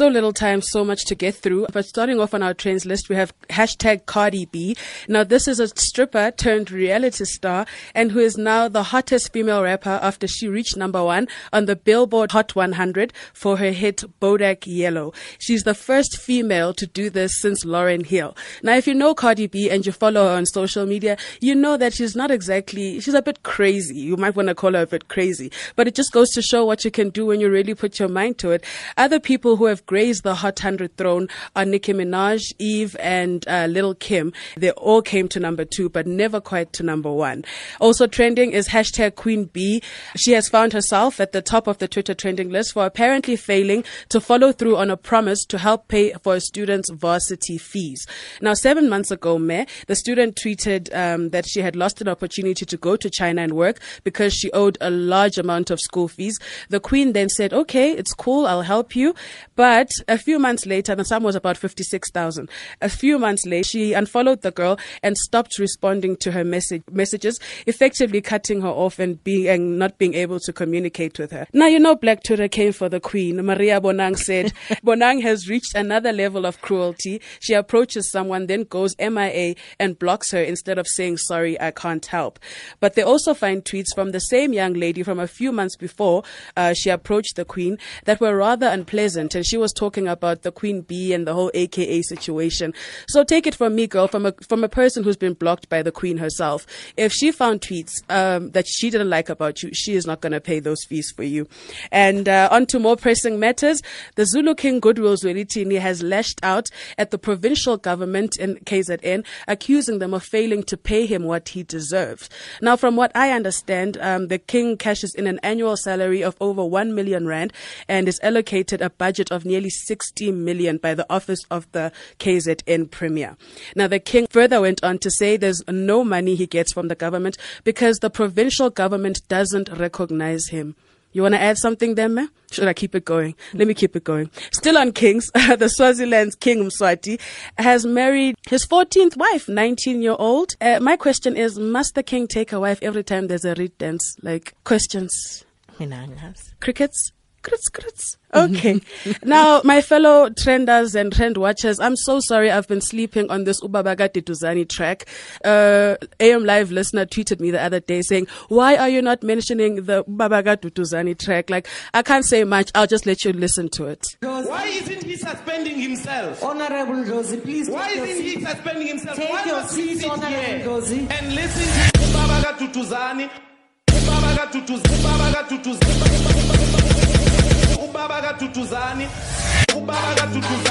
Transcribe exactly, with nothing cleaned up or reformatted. so little time, so much to get through. But starting off on our trends list, we have hashtag Cardi B. Now, this is a stripper turned reality star and who is now the hottest female rapper after she reached number one on the Billboard Hot one hundred for her hit Bodak Yellow. She's the first female to do this since Lauryn Hill. Now, if you know Cardi B and you follow her on social media, you know that she's not exactly, she's a bit crazy. You might want to call her a bit crazy, but it just goes to show what you can do when you really put your mind to it. Other people who have graced the Hot one hundred throne are Nicki Minaj, Eve, and uh, Little Kim. They all came to number two, but never quite to number one. Also trending is hashtag Queen B. She has found herself at the top of the Twitter trending list for apparently failing to follow through on a promise to help pay for a student's varsity fees. Now, seven months ago, May, the student tweeted um, that she had lost an opportunity to go to China and work because she owed a large amount of school fees. The Queen then said, okay, it's cool, I'll help you. But a few months later, the sum was about fifty-six thousand. A few months later, she unfollowed the girl and stopped responding to her message messages, effectively cutting her off and being and not being able to communicate with her. Now, you know, Black Twitter came for the Queen. Maria Bonang said, Bonang has reached another level of cruelty. She approaches someone, then goes M I A and blocks her instead of saying, sorry, I can't help. But they also find tweets from the same young lady from a few months before uh, she approached the Queen that were rather unpleasant, and she was talking about the Queen Bee and the whole A K A situation. So take it from me, girl, from a from a person who's been blocked by the Queen herself. If she found tweets um, that she didn't like about you, she is not going to pay those fees for you. And uh, on to more pressing matters, the Zulu King Goodwill Zwelithini has lashed out at the provincial government in K Z N, accusing them of failing to pay him what he deserves. Now, from what I understand, um, the King cashes in an annual salary of over one million rand and is allocated a budget of nearly sixty million by the office of the K Z N Premier. Now, the King further went on to say there's no money he gets from the government because the provincial government doesn't recognize him. You want to add something there, ma'am? Should I keep it going? Let me keep it going. Still on kings, the Swaziland's King Mswati has married his fourteenth wife, nineteen-year-old. Uh, my question is, must the king take a wife every time there's a reed dance? Like, questions? Crickets? Crits, crits. Okay. Now, my fellow trenders and trend watchers, I'm so sorry I've been sleeping on this Ubabaga Tuzani track. Uh, A M Live listener tweeted me the other day saying, why are you not mentioning the Ubabaga Tuzani track? Like, I can't say much. I'll just let you listen to it. Why isn't he suspending himself? Honorable Josie, please. Why isn't he suspending himself? Take your seat, Honorable Josie. And listen to Ubabaga Tuzani. Ubabaga Tuzani. Ubabaga Tuzani. Ubabaga Tuzani. Ubabaga Tuzani.